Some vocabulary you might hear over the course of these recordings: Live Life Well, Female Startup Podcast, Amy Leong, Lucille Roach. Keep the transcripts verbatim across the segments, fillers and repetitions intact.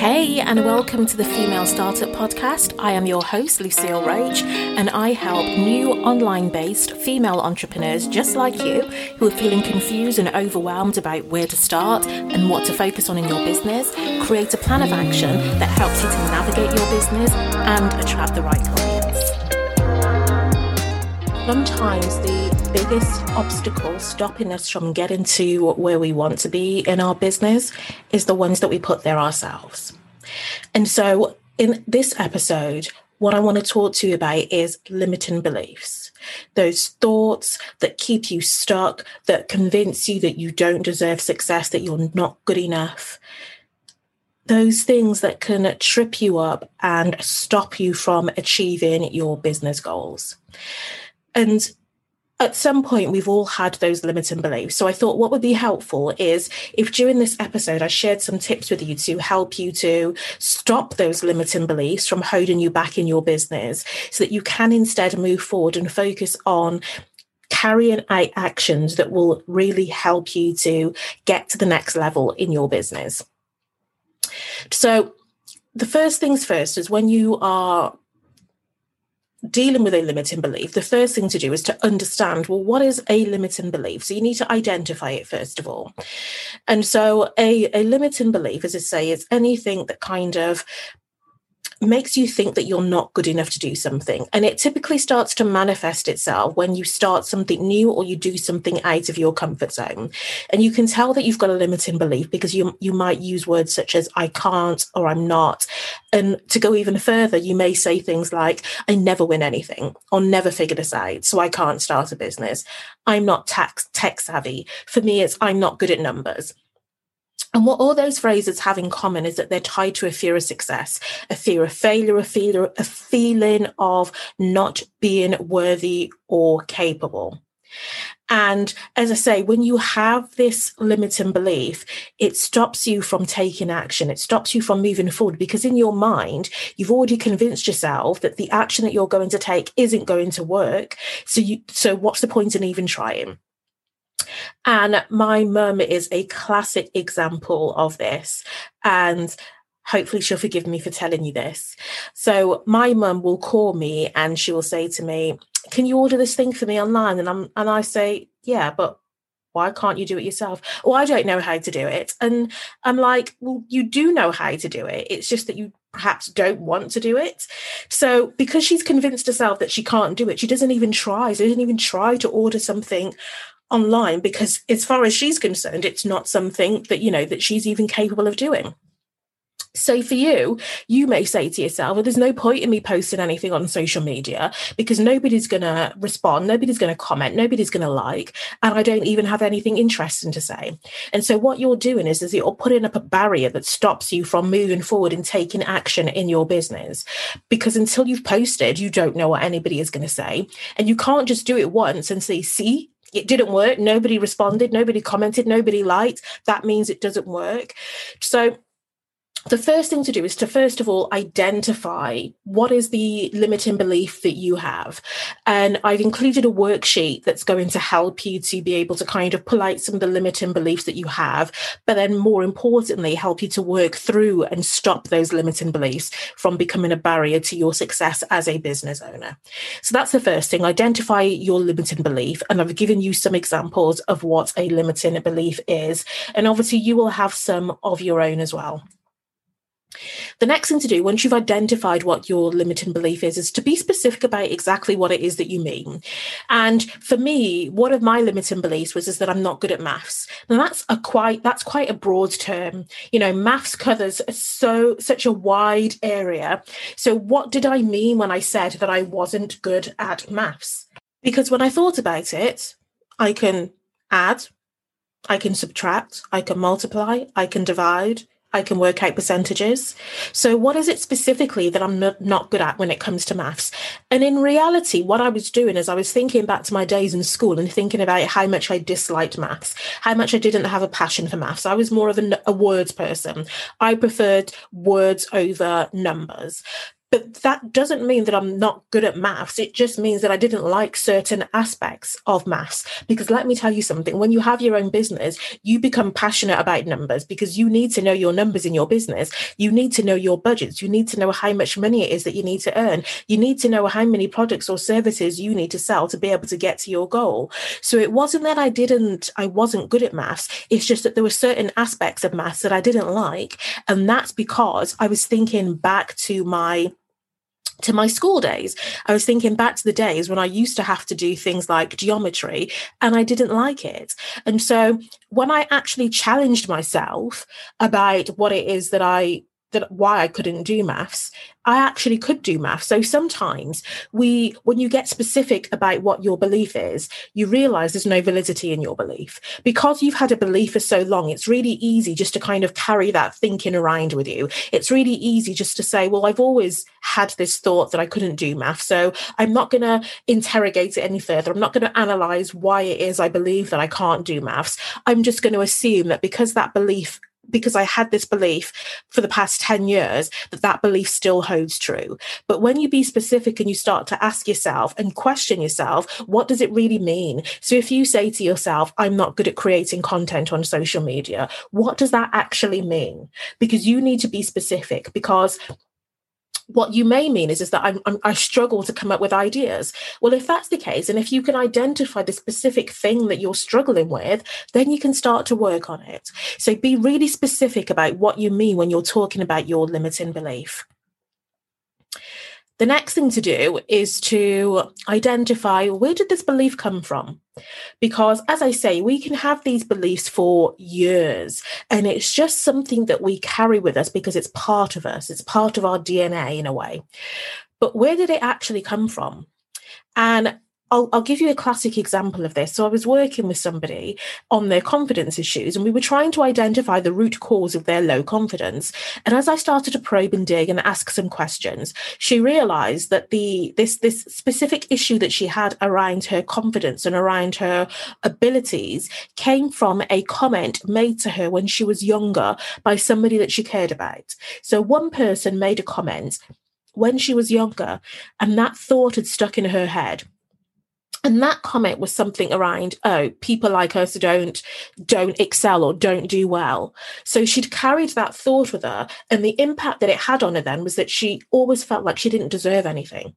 Hey, and welcome to the Female Startup Podcast. I am your host, Lucille Roach, and I help new online-based female entrepreneurs just like you who are feeling confused and overwhelmed about where to start and what to focus on in your business, create a plan of action that helps you to navigate your business and attract the right clients. Sometimes the biggest obstacle stopping us from getting to where we want to be in our business is the ones that we put there ourselves. And so in this episode, what I want to talk to you about is limiting beliefs, those thoughts that keep you stuck, that convince you that you don't deserve success, that you're not good enough, those things that can trip you up and stop you from achieving your business goals. And at some point, we've all had those limiting beliefs. So I thought what would be helpful is if during this episode, I shared some tips with you to help you to stop those limiting beliefs from holding you back in your business so that you can instead move forward and focus on carrying out actions that will really help you to get to the next level in your business. So the first things first is when you are dealing with a limiting belief, the first thing to do is to understand, well, what is a limiting belief? So you need to identify it first of all. And so a, a limiting belief, as I say, is anything that kind of makes you think that you're not good enough to do something. And it typically starts to manifest itself when you start something new or you do something out of your comfort zone. And you can tell that you've got a limiting belief because you, you might use words such as I can't or I'm not. And to go even further, you may say things like I never win anything or never figure this out, so I can't start a business. I'm not tax, tech savvy. For me, it's I'm not good at numbers. And what all those phrases have in common is that they're tied to a fear of success, a fear of failure, a, fear, a feeling of not being worthy or capable. And as I say, when you have this limiting belief, it stops you from taking action. It stops you from moving forward because in your mind, you've already convinced yourself that the action that you're going to take isn't going to work. So, you, so what's the point in even trying? And my mum is a classic example of this. And hopefully she'll forgive me for telling you this. So my mum will call me and she will say to me, can you order this thing for me online? And I'm and I say, yeah, but why can't you do it yourself? Well, I don't know how to do it. And I'm like, well, you do know how to do it. It's just that you perhaps don't want to do it. So because she's convinced herself that she can't do it, she doesn't even try. She doesn't even try to order something online because as far as she's concerned, it's not something that, you know, that she's even capable of doing. So for you, you may say to yourself, well, there's no point in me posting anything on social media because nobody's going to respond. Nobody's going to comment. Nobody's going to like, and I don't even have anything interesting to say. And so what you're doing is, is you're putting up a barrier that stops you from moving forward and taking action in your business, because until you've posted, you don't know what anybody is going to say. And you can't just do it once and say, see, it didn't work. Nobody responded. Nobody commented. Nobody liked. That means it doesn't work. So the first thing to do is to, first of all, identify what is the limiting belief that you have. And I've included a worksheet that's going to help you to be able to kind of pull out some of the limiting beliefs that you have, but then more importantly, help you to work through and stop those limiting beliefs from becoming a barrier to your success as a business owner. So that's the first thing. Identify your limiting belief. And I've given you some examples of what a limiting belief is. And obviously you will have some of your own as well. The next thing to do, once you've identified what your limiting belief is, is to be specific about exactly what it is that you mean. And for me, one of my limiting beliefs was is that I'm not good at maths. Now, that's a quite that's quite a broad term. You know, maths covers so such a wide area. So what did I mean when I said that I wasn't good at maths? Because when I thought about it, I can add, I can subtract, I can multiply, I can divide. I can work out percentages. So what is it specifically that I'm not good at when it comes to maths? And in reality, what I was doing is I was thinking back to my days in school and thinking about how much I disliked maths, how much I didn't have a passion for maths. I was more of a, a words person. I preferred words over numbers. But that doesn't mean that I'm not good at maths. It just means that I didn't like certain aspects of maths. Because let me tell you something, when you have your own business, you become passionate about numbers because you need to know your numbers in your business. You need to know your budgets. You need to know how much money it is that you need to earn. You need to know how many products or services you need to sell to be able to get to your goal. So it wasn't that I didn't, I wasn't good at maths. It's just that there were certain aspects of maths that I didn't like. And that's because I was thinking back to my to my school days. I was thinking back to the days when I used to have to do things like geometry and I didn't like it. And so when I actually challenged myself about what it is that I, that why I couldn't do maths, I actually could do maths. So sometimes we, when you get specific about what your belief is, you realize there's no validity in your belief. Because you've had a belief for so long, it's really easy just to kind of carry that thinking around with you. It's really easy just to say, well, I've always had this thought that I couldn't do maths, so I'm not going to interrogate it any further. I'm not going to analyze why it is I believe that I can't do maths. I'm just going to assume that because that belief because I had this belief for the past ten years, that that belief still holds true. But when you be specific and you start to ask yourself and question yourself, what does it really mean? So if you say to yourself, I'm not good at creating content on social media, what does that actually mean? Because you need to be specific, because what you may mean is, is that I'm, I'm, I struggle to come up with ideas. Well, if that's the case, and if you can identify the specific thing that you're struggling with, then you can start to work on it. So be really specific about what you mean when you're talking about your limiting belief. The next thing to do is to identify, where did this belief come from? Because as I say, we can have these beliefs for years and it's just something that we carry with us because it's part of us. It's part of our D N A in a way. But where did it actually come from? And I'll, I'll give you a classic example of this. So I was working with somebody on their confidence issues and we were trying to identify the root cause of their low confidence. And as I started to probe and dig and ask some questions, she realized that the this this specific issue that she had around her confidence and around her abilities came from a comment made to her when she was younger by somebody that she cared about. So one person made a comment when she was younger and that thought had stuck in her head. And that comment was something around, oh, people like us don't, don't excel or don't do well. So she'd carried that thought with her. And the impact that it had on her then was that she always felt like she didn't deserve anything.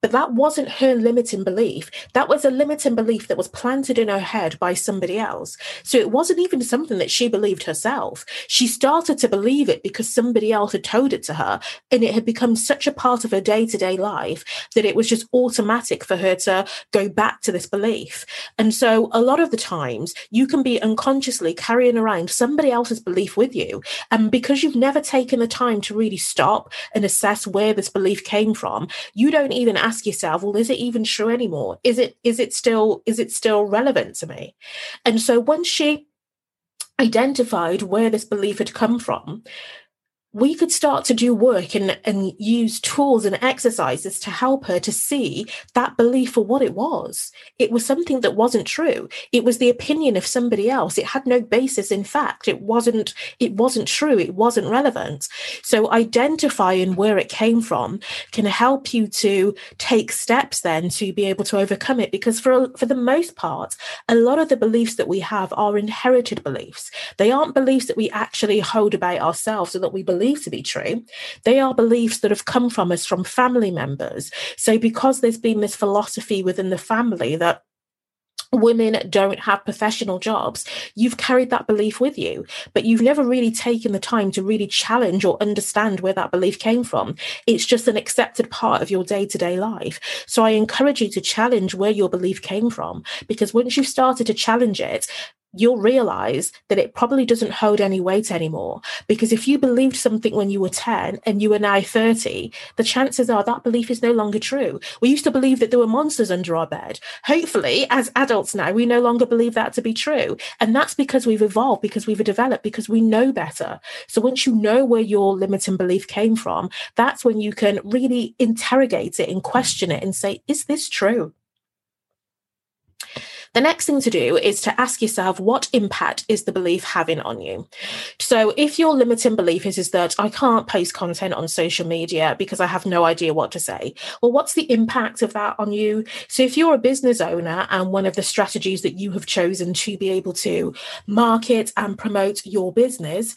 But that wasn't her limiting belief. That was a limiting belief that was planted in her head by somebody else. So it wasn't even something that she believed herself. She started to believe it because somebody else had told it to her. And it had become such a part of her day-to-day life that it was just automatic for her to go back to this belief. And so a lot of the times you can be unconsciously carrying around somebody else's belief with you. And because you've never taken the time to really stop and assess where this belief came from, you don't even ask yourself, well, is it even true anymore? Is it is it still is it still relevant to me? And so once she identified where this belief had come from, we could start to do work and, and use tools and exercises to help her to see that belief for what it was. It was something that wasn't true. It was the opinion of somebody else. It had no basis in fact. It wasn't, it wasn't true. It wasn't relevant. So identifying where it came from can help you to take steps then to be able to overcome it. Because for, for the most part, a lot of the beliefs that we have are inherited beliefs. They aren't beliefs that we actually hold about ourselves or that we believe believe to be true. They are beliefs that have come from us, from family members. So because there's been this philosophy within the family that women don't have professional jobs, you've carried that belief with you, but you've never really taken the time to really challenge or understand where that belief came from. It's just an accepted part of your day-to-day life. So I encourage you to challenge where your belief came from, because once you've started to challenge it, you'll realize that it probably doesn't hold any weight anymore. Because if you believed something when you were ten and you are now thirty, the chances are that belief is no longer true. We used to believe that there were monsters under our bed. Hopefully, as adults now, we no longer believe that to be true. And that's because we've evolved, because we've developed, because we know better. So once you know where your limiting belief came from, that's when you can really interrogate it and question it and say, is this true? The next thing to do is to ask yourself, what impact is the belief having on you? So if your limiting belief is, is that I can't post content on social media because I have no idea what to say, well, what's the impact of that on you? So if you're a business owner and one of the strategies that you have chosen to be able to market and promote your business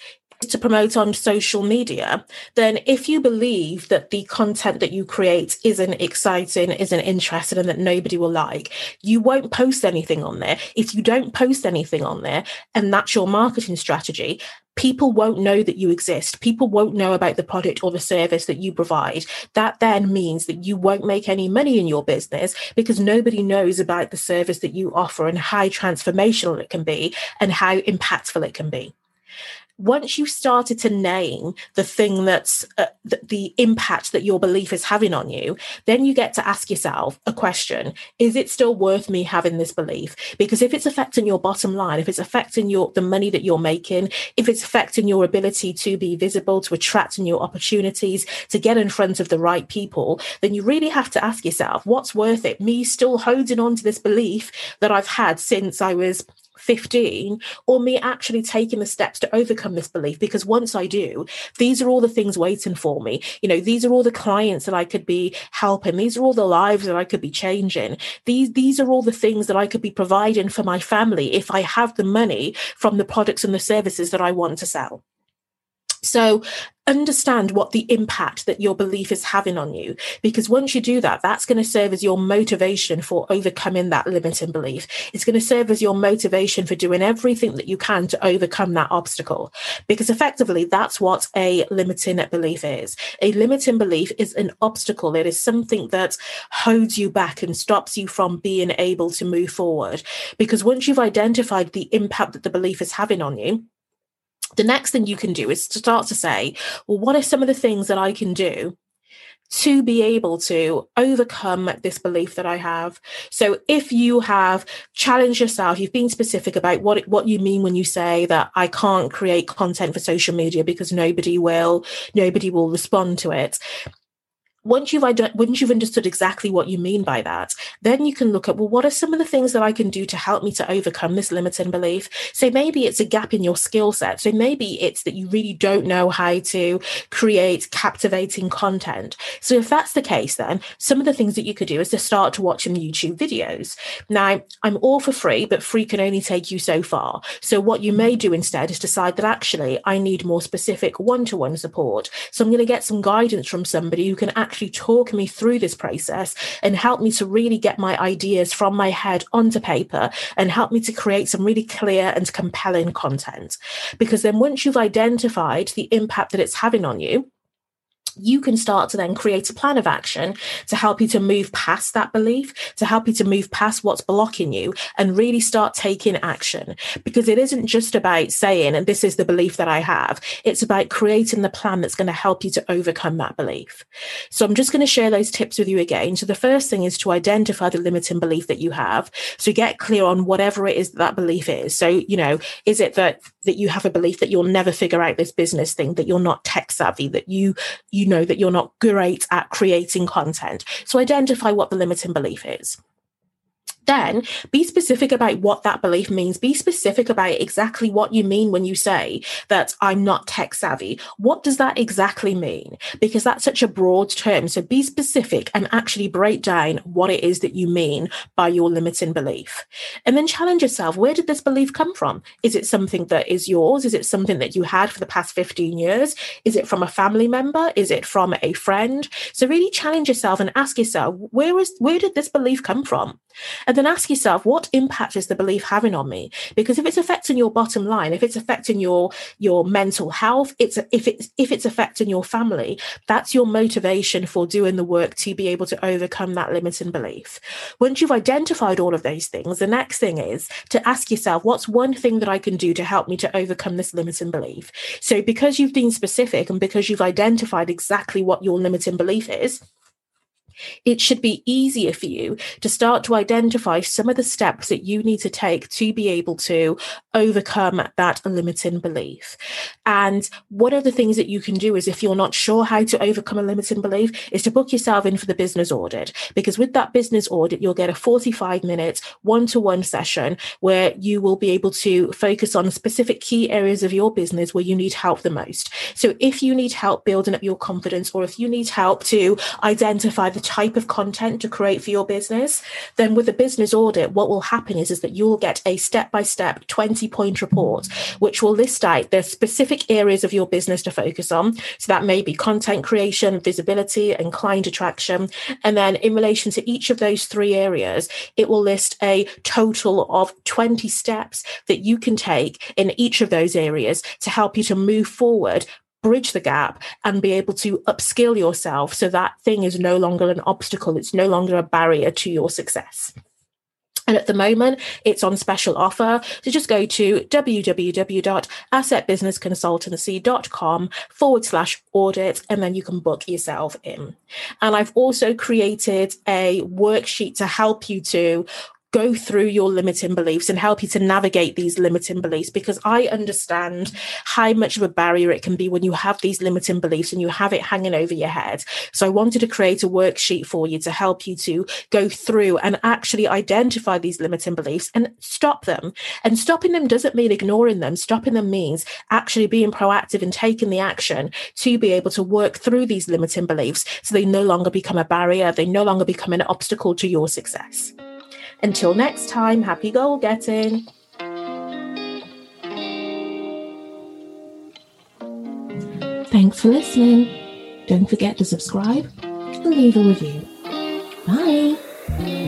to promote on social media, then if you believe that the content that you create isn't exciting, isn't interesting, and that nobody will like, you won't post anything on there. If you don't post anything on there, and that's your marketing strategy, people won't know that you exist. People won't know about the product or the service that you provide. That then means that you won't make any money in your business because nobody knows about the service that you offer and how transformational it can be and how impactful it can be. Once you've started to name the thing that's uh, the, the impact that your belief is having on you, then you get to ask yourself a question. Is it still worth me having this belief? Because if it's affecting your bottom line, if it's affecting your the money that you're making, if it's affecting your ability to be visible, to attract new opportunities, to get in front of the right people, then you really have to ask yourself, what's worth it? Me still holding on to this belief that I've had since I was fifteen, or me actually taking the steps to overcome this belief? Because once I do, these are all the things waiting for me. You know, these are all the clients that I could be helping. These are all the lives that I could be changing. These, these are all the things that I could be providing for my family if I have the money from the products and the services that I want to sell. So understand what the impact that your belief is having on you, because once you do that, that's going to serve as your motivation for overcoming that limiting belief. It's going to serve as your motivation for doing everything that you can to overcome that obstacle, because effectively that's what a limiting belief is. A limiting belief is an obstacle. It is something that holds you back and stops you from being able to move forward, because once you've identified the impact that the belief is having on you, the next thing you can do is to start to say, well, what are some of the things that I can do to be able to overcome this belief that I have? So if you have challenged yourself, you've been specific about what what you mean when you say that I can't create content for social media because nobody will, nobody will respond to it. Once you've, once you've understood exactly what you mean by that, then you can look at, well, what are some of the things that I can do to help me to overcome this limiting belief? So maybe it's a gap in your skill set. So maybe it's that you really don't know how to create captivating content. So if that's the case, then some of the things that you could do is to start to watch some YouTube videos. Now, I'm all for free, but free can only take you so far. So what you may do instead is decide that actually I need more specific one-to-one support. So I'm going to get some guidance from somebody who can actually actually talk me through this process and help me to really get my ideas from my head onto paper and help me to create some really clear and compelling content. Because then once you've identified the impact that it's having on you, you can start to then create a plan of action to help you to move past that belief, to help you to move past what's blocking you and really start taking action. Because it isn't just about saying, and this is the belief that I have, it's about creating the plan that's going to help you to overcome that belief. So I'm just going to share those tips with you again. So the first thing is to identify the limiting belief that you have. So get clear on whatever it is that, that belief is. So, you know, is it that that you have a belief that you'll never figure out this business thing, that you're not tech savvy, that you, you know, that you're not great at creating content? So identify what the limiting belief is. Then be specific about what that belief means. Be specific about exactly what you mean when you say that I'm not tech savvy. What does that exactly mean? Because that's such a broad term. So be specific and actually break down what it is that you mean by your limiting belief. And then challenge yourself. Where did this belief come from? Is it something that is yours? Is it something that you had for the past fifteen years? Is it from a family member? Is it from a friend? So really challenge yourself and ask yourself, where is, where did this belief come from? And then ask yourself, what impact is the belief having on me? Because if it's affecting your bottom line, if it's affecting your, your mental health, it's if it's if it's affecting your family, that's your motivation for doing the work to be able to overcome that limiting belief. Once you've identified all of those things, the next thing is to ask yourself, what's one thing that I can do to help me to overcome this limiting belief? So because you've been specific and because you've identified exactly what your limiting belief is, It should be easier for you to start to identify some of the steps that you need to take to be able to overcome that limiting belief. And one of the things that you can do is, if you're not sure how to overcome a limiting belief, is to book yourself in for the business audit. Because with that business audit, you'll get a forty-five minute one-to-one session where you will be able to focus on specific key areas of your business where you need help the most. So if you need help building up your confidence, or if you need help to identify the type of content to create for your business, then with a business audit, what will happen is, is that you'll get a step-by-step twenty point report, which will list out the specific areas of your business to focus on. So that may be content creation, visibility, and client attraction. And then in relation to each of those three areas, it will list a total of twenty steps that you can take in each of those areas to help you to move forward, bridge the gap, and be able to upskill yourself so that thing is no longer an obstacle. It's no longer a barrier to your success. And at the moment, it's on special offer. So just go to www.assetbusinessconsultancy.com forward slash audit, and then you can book yourself in. And I've also created a worksheet to help you to go through your limiting beliefs and help you to navigate these limiting beliefs, because I understand how much of a barrier it can be when you have these limiting beliefs and you have it hanging over your head. So I wanted to create a worksheet for you to help you to go through and actually identify these limiting beliefs and stop them. And stopping them doesn't mean ignoring them. Stopping them means actually being proactive and taking the action to be able to work through these limiting beliefs so they no longer become a barrier. They no longer become an obstacle to your success. Until next time, happy goal getting. Thanks for listening. Don't forget to subscribe and leave a review. Bye.